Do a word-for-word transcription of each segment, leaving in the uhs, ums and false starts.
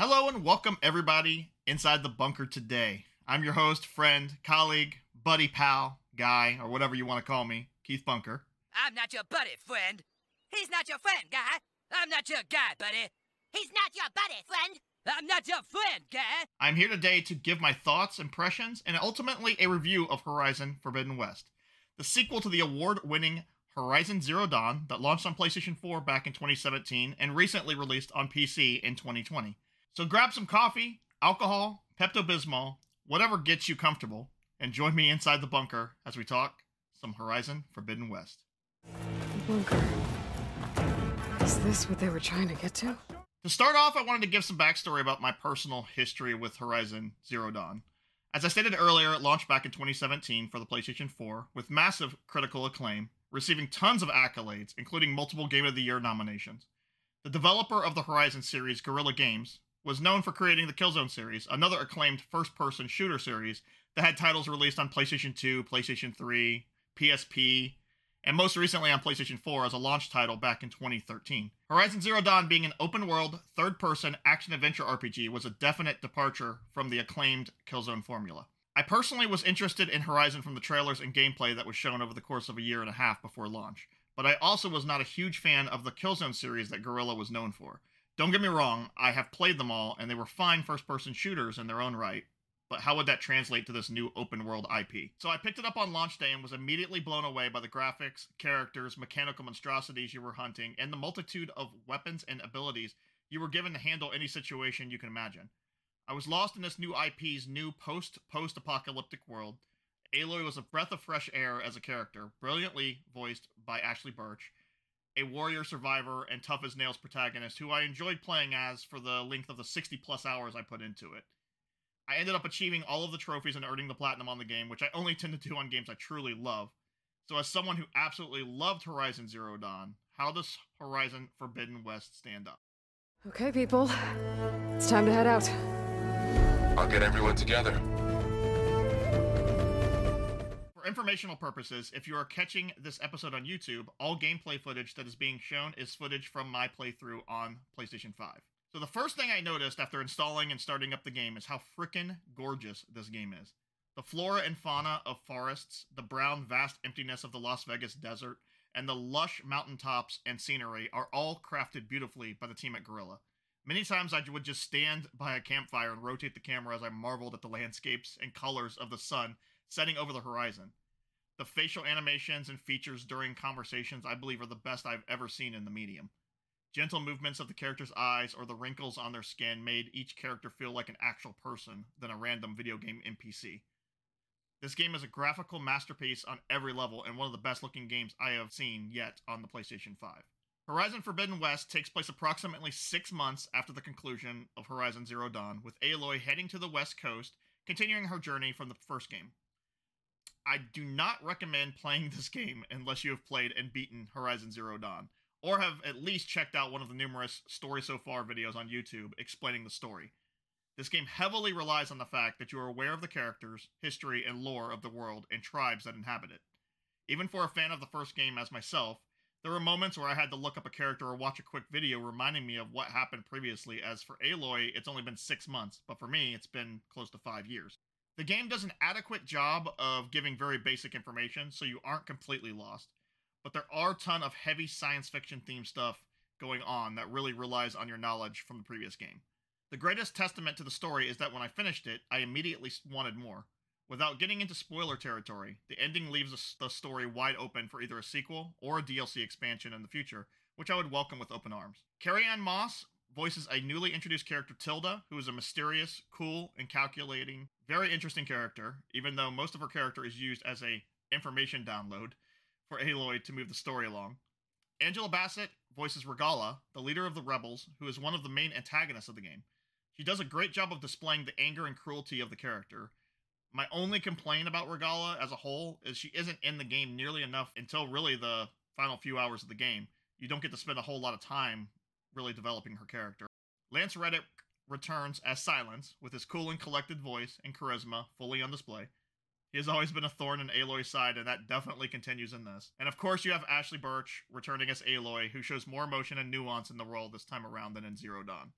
Hello and welcome everybody inside the bunker today. I'm your host, friend, colleague, buddy, pal, guy, or whatever you want to call me, Keith Bunker. I'm not your buddy, friend. He's not your friend, guy. I'm not your guy, buddy. He's not your buddy, friend. I'm not your friend, guy. I'm here today to give my thoughts, impressions, and ultimately a review of Horizon Forbidden West, the sequel to the award-winning Horizon Zero Dawn that launched on PlayStation four back in twenty seventeen and recently released on P C in twenty twenty. So grab some coffee, alcohol, Pepto-Bismol, whatever gets you comfortable, and join me inside the bunker as we talk some Horizon Forbidden West. The bunker. Is this what they were trying to get to? To start off, I wanted to give some backstory about my personal history with Horizon Zero Dawn. As I stated earlier, it launched back in twenty seventeen for the PlayStation four with massive critical acclaim, receiving tons of accolades, including multiple Game of the Year nominations. The developer of the Horizon series, Guerrilla Games, was known for creating the Killzone series, another acclaimed first-person shooter series that had titles released on PlayStation two, PlayStation three, P S P, and most recently on PlayStation four as a launch title back in twenty thirteen. Horizon Zero Dawn, being an open-world, third-person action-adventure R P G, was a definite departure from the acclaimed Killzone formula. I personally was interested in Horizon from the trailers and gameplay that was shown over the course of a year and a half before launch, but I also was not a huge fan of the Killzone series that Guerrilla was known for. Don't get me wrong, I have played them all, and they were fine first-person shooters in their own right, but how would that translate to this new open-world I P? So I picked it up on launch day and was immediately blown away by the graphics, characters, mechanical monstrosities you were hunting, and the multitude of weapons and abilities you were given to handle any situation you can imagine. I was lost in this new I P's new post-post-apocalyptic world. Aloy was a breath of fresh air as a character, brilliantly voiced by Ashley Birch, a warrior survivor and tough-as-nails protagonist who I enjoyed playing as for the length of the sixty-plus hours I put into it. I ended up achieving all of the trophies and earning the platinum on the game, which I only tend to do on games I truly love. So as someone who absolutely loved Horizon Zero Dawn, how does Horizon Forbidden West stand up? Okay, people. It's time to head out. I'll get everyone together. For informational purposes, if you are catching this episode on YouTube, all gameplay footage that is being shown is footage from my playthrough on PlayStation five. So the first thing I noticed after installing and starting up the game is how frickin' gorgeous this game is. The flora and fauna of forests, the brown vast emptiness of the Las Vegas desert, and the lush mountaintops and scenery are all crafted beautifully by the team at Guerrilla. Many times I would just stand by a campfire and rotate the camera as I marveled at the landscapes and colors of the sun setting over the horizon. The facial animations and features during conversations, I believe, are the best I've ever seen in the medium. Gentle movements of the character's eyes or the wrinkles on their skin made each character feel like an actual person than a random video game N P C. This game is a graphical masterpiece on every level and one of the best-looking games I have seen yet on the PlayStation five. Horizon Forbidden West takes place approximately six months after the conclusion of Horizon Zero Dawn, with Aloy heading to the West Coast, continuing her journey from the first game. I do not recommend playing this game unless you have played and beaten Horizon Zero Dawn, or have at least checked out one of the numerous Story So Far videos on YouTube explaining the story. This game heavily relies on the fact that you are aware of the characters, history, and lore of the world and tribes that inhabit it. Even for a fan of the first game as myself, there were moments where I had to look up a character or watch a quick video reminding me of what happened previously, as for Aloy, it's only been six months, but for me, it's been close to five years. The game does an adequate job of giving very basic information, so you aren't completely lost. But there are a ton of heavy science fiction themed stuff going on that really relies on your knowledge from the previous game. The greatest testament to the story is that when I finished it, I immediately wanted more. Without getting into spoiler territory, the ending leaves the story wide open for either a sequel or a D L C expansion in the future, which I would welcome with open arms. Carrie-Anne Moss voices a newly introduced character, Tilda, who is a mysterious, cool, and calculating, very interesting character, even though most of her character is used as a information download for Aloy to move the story along. Angela Bassett voices Regala, the leader of the rebels, who is one of the main antagonists of the game. She does a great job of displaying the anger and cruelty of the character. My only complaint about Regala as a whole is she isn't in the game nearly enough until really the final few hours of the game. You don't get to spend a whole lot of time really developing her character. Lance Reddick returns as Silence, with his cool and collected voice and charisma fully on display. He has always been a thorn in Aloy's side, and that definitely continues in this. And of course, you have Ashley Birch returning as Aloy, who shows more emotion and nuance in the role this time around than in Zero Dawn.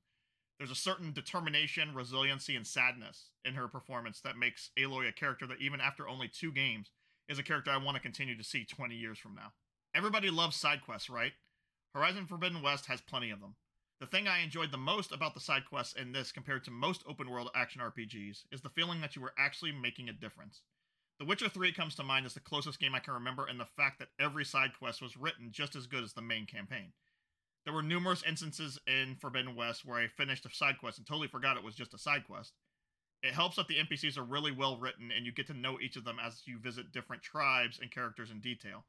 There's a certain determination, resiliency, and sadness in her performance that makes Aloy a character that, even after only two games, is a character I want to continue to see twenty years from now. Everybody loves side quests, right? Horizon Forbidden West has plenty of them. The thing I enjoyed the most about the side quests in this compared to most open-world action R P Gs is the feeling that you were actually making a difference. The Witcher three comes to mind as the closest game I can remember in the fact that every side quest was written just as good as the main campaign. There were numerous instances in Forbidden West where I finished a side quest and totally forgot it was just a side quest. It helps that the N P Cs are really well written and you get to know each of them as you visit different tribes and characters in detail.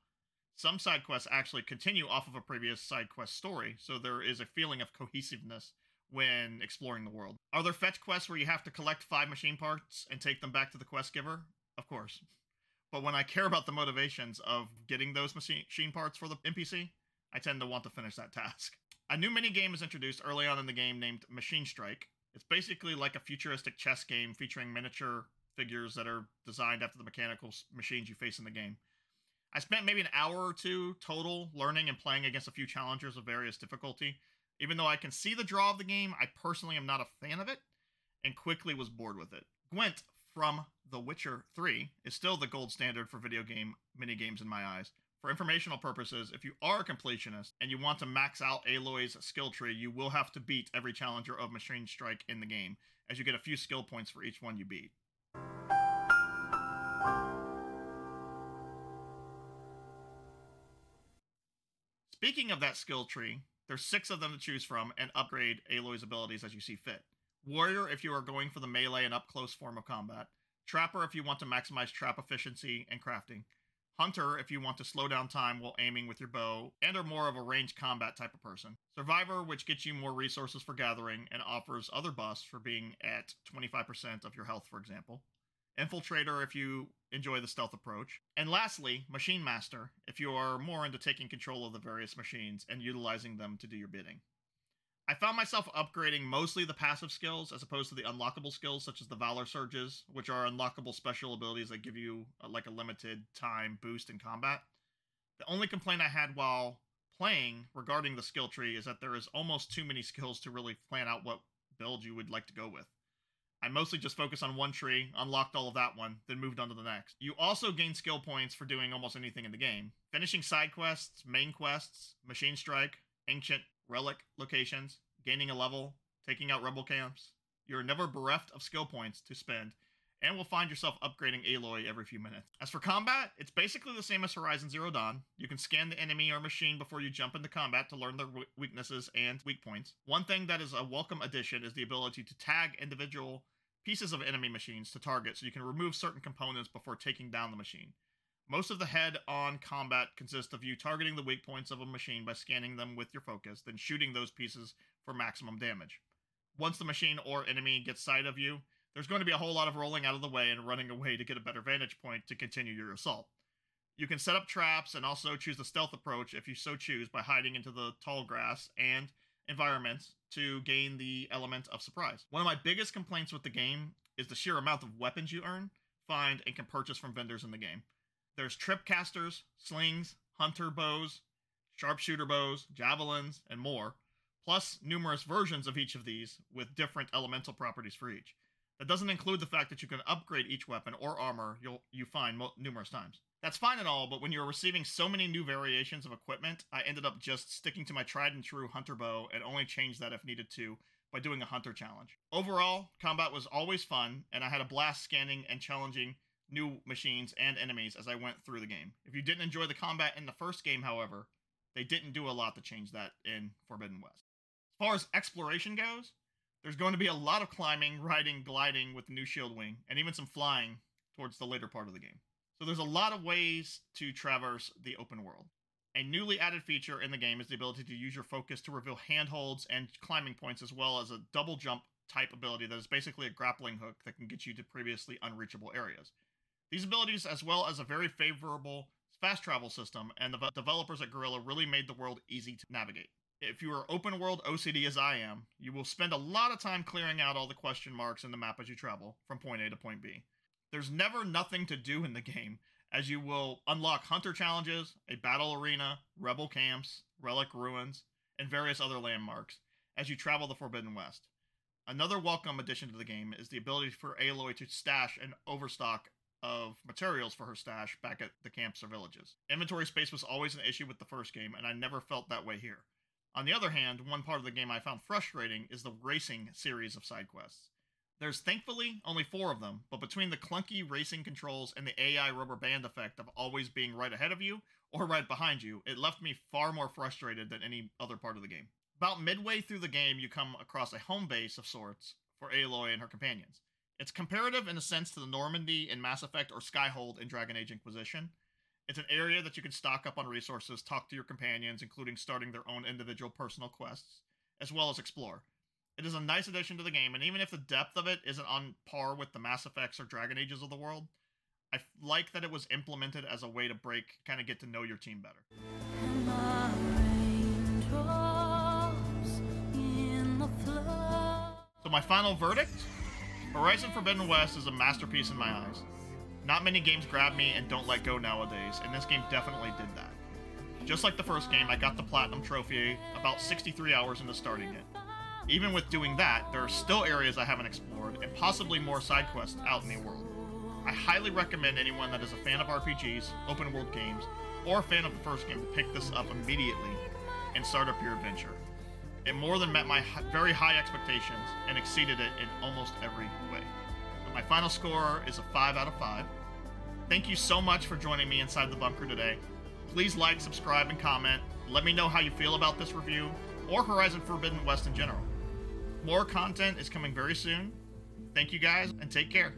Some side quests actually continue off of a previous side quest story, so there is a feeling of cohesiveness when exploring the world. Are there fetch quests where you have to collect five machine parts and take them back to the quest giver? Of course. But when I care about the motivations of getting those machine parts for the N P C, I tend to want to finish that task. A new minigame is introduced early on in the game named Machine Strike. It's basically like a futuristic chess game featuring miniature figures that are designed after the mechanical machines you face in the game. I spent maybe an hour or two total learning and playing against a few challengers of various difficulty. Even though I can see the draw of the game, I personally am not a fan of it and quickly was bored with it. Gwent from The Witcher three is still the gold standard for video game minigames in my eyes. For informational purposes, if you are a completionist and you want to max out Aloy's skill tree, you will have to beat every challenger of Machine Strike in the game, as you get a few skill points for each one you beat. Speaking of that skill tree, there's six of them to choose from and upgrade Aloy's abilities as you see fit. Warrior if you are going for the melee and up-close form of combat. Trapper if you want to maximize trap efficiency and crafting. Hunter if you want to slow down time while aiming with your bow and are more of a ranged combat type of person. Survivor, which gets you more resources for gathering and offers other buffs for being at twenty-five percent of your health, for example. Infiltrator if you enjoy the stealth approach. And lastly, Machine Master if you are more into taking control of the various machines and utilizing them to do your bidding. I found myself upgrading mostly the passive skills as opposed to the unlockable skills such as the Valor Surges, which are unlockable special abilities that give you a, like a limited time boost in combat. The only complaint I had while playing regarding the skill tree is that there is almost too many skills to really plan out what build you would like to go with. I mostly just focused on one tree, unlocked all of that one, then moved on to the next. You also gain skill points for doing almost anything in the game. Finishing side quests, main quests, Machine Strike, Ancient Relic locations, gaining a level, taking out rebel camps. You're never bereft of skill points to spend, and will find yourself upgrading Aloy every few minutes. As for combat, it's basically the same as Horizon Zero Dawn. You can scan the enemy or machine before you jump into combat to learn their weaknesses and weak points. One thing that is a welcome addition is the ability to tag individual pieces of enemy machines to target, so you can remove certain components before taking down the machine. Most of the head-on combat consists of you targeting the weak points of a machine by scanning them with your focus, then shooting those pieces for maximum damage. Once the machine or enemy gets sight of you, there's going to be a whole lot of rolling out of the way and running away to get a better vantage point to continue your assault. You can set up traps and also choose the stealth approach if you so choose by hiding into the tall grass and environments to gain the element of surprise. One of my biggest complaints with the game is the sheer amount of weapons you earn, find, and can purchase from vendors in the game. There's tripcasters, slings, hunter bows, sharpshooter bows, javelins, and more, plus numerous versions of each of these with different elemental properties for each. That doesn't include the fact that you can upgrade each weapon or armor you'll you find mo- numerous times. That's fine and all, but when you're receiving so many new variations of equipment, I ended up just sticking to my tried and true hunter bow and only changed that if needed to by doing a hunter challenge. Overall, combat was always fun, and I had a blast scanning and challenging new machines and enemies as I went through the game. If you didn't enjoy the combat in the first game, however, they didn't do a lot to change that in Forbidden West. As far as exploration goes, there's going to be a lot of climbing, riding, gliding with the new shield wing, and even some flying towards the later part of the game. So there's a lot of ways to traverse the open world. A newly added feature in the game is the ability to use your focus to reveal handholds and climbing points, as well as a double jump type ability that is basically a grappling hook that can get you to previously unreachable areas. These abilities, as well as a very favorable fast travel system, and the developers at Guerrilla really made the world easy to navigate. If you are open world O C D as I am, you will spend a lot of time clearing out all the question marks in the map as you travel from point A to point B. There's never nothing to do in the game, as you will unlock hunter challenges, a battle arena, rebel camps, relic ruins, and various other landmarks as you travel the Forbidden West. Another welcome addition to the game is the ability for Aloy to stash an overstock of materials for her stash back at the camps or villages. Inventory space was always an issue with the first game, and I never felt that way here. On the other hand, one part of the game I found frustrating is the racing series of side quests. There's thankfully only four of them, but between the clunky racing controls and the A I rubber band effect of always being right ahead of you or right behind you, it left me far more frustrated than any other part of the game. About midway through the game, you come across a home base of sorts for Aloy and her companions. It's comparative in a sense to the Normandy in Mass Effect or Skyhold in Dragon Age Inquisition. It's an area that you can stock up on resources, talk to your companions, including starting their own individual personal quests, as well as explore. It is a nice addition to the game, and even if the depth of it isn't on par with the Mass Effects or Dragon Ages of the world, I like that it was implemented as a way to break, kind of get to know your team better. So my final verdict? Horizon Forbidden West is a masterpiece in my eyes. Not many games grab me and don't let go nowadays, and this game definitely did that. Just like the first game, I got the Platinum Trophy about sixty-three hours into starting it. Even with doing that, there are still areas I haven't explored, and possibly more side quests out in the world. I highly recommend anyone that is a fan of R P Gs, open world games, or a fan of the first game to pick this up immediately and start up your adventure. It more than met my very high expectations and exceeded it in almost every way. My final score is a five out of five. Thank you so much for joining me inside the bunker today. Please like, subscribe, and comment. Let me know how you feel about this review or Horizon Forbidden West in general. More content is coming very soon. Thank you guys, and take care.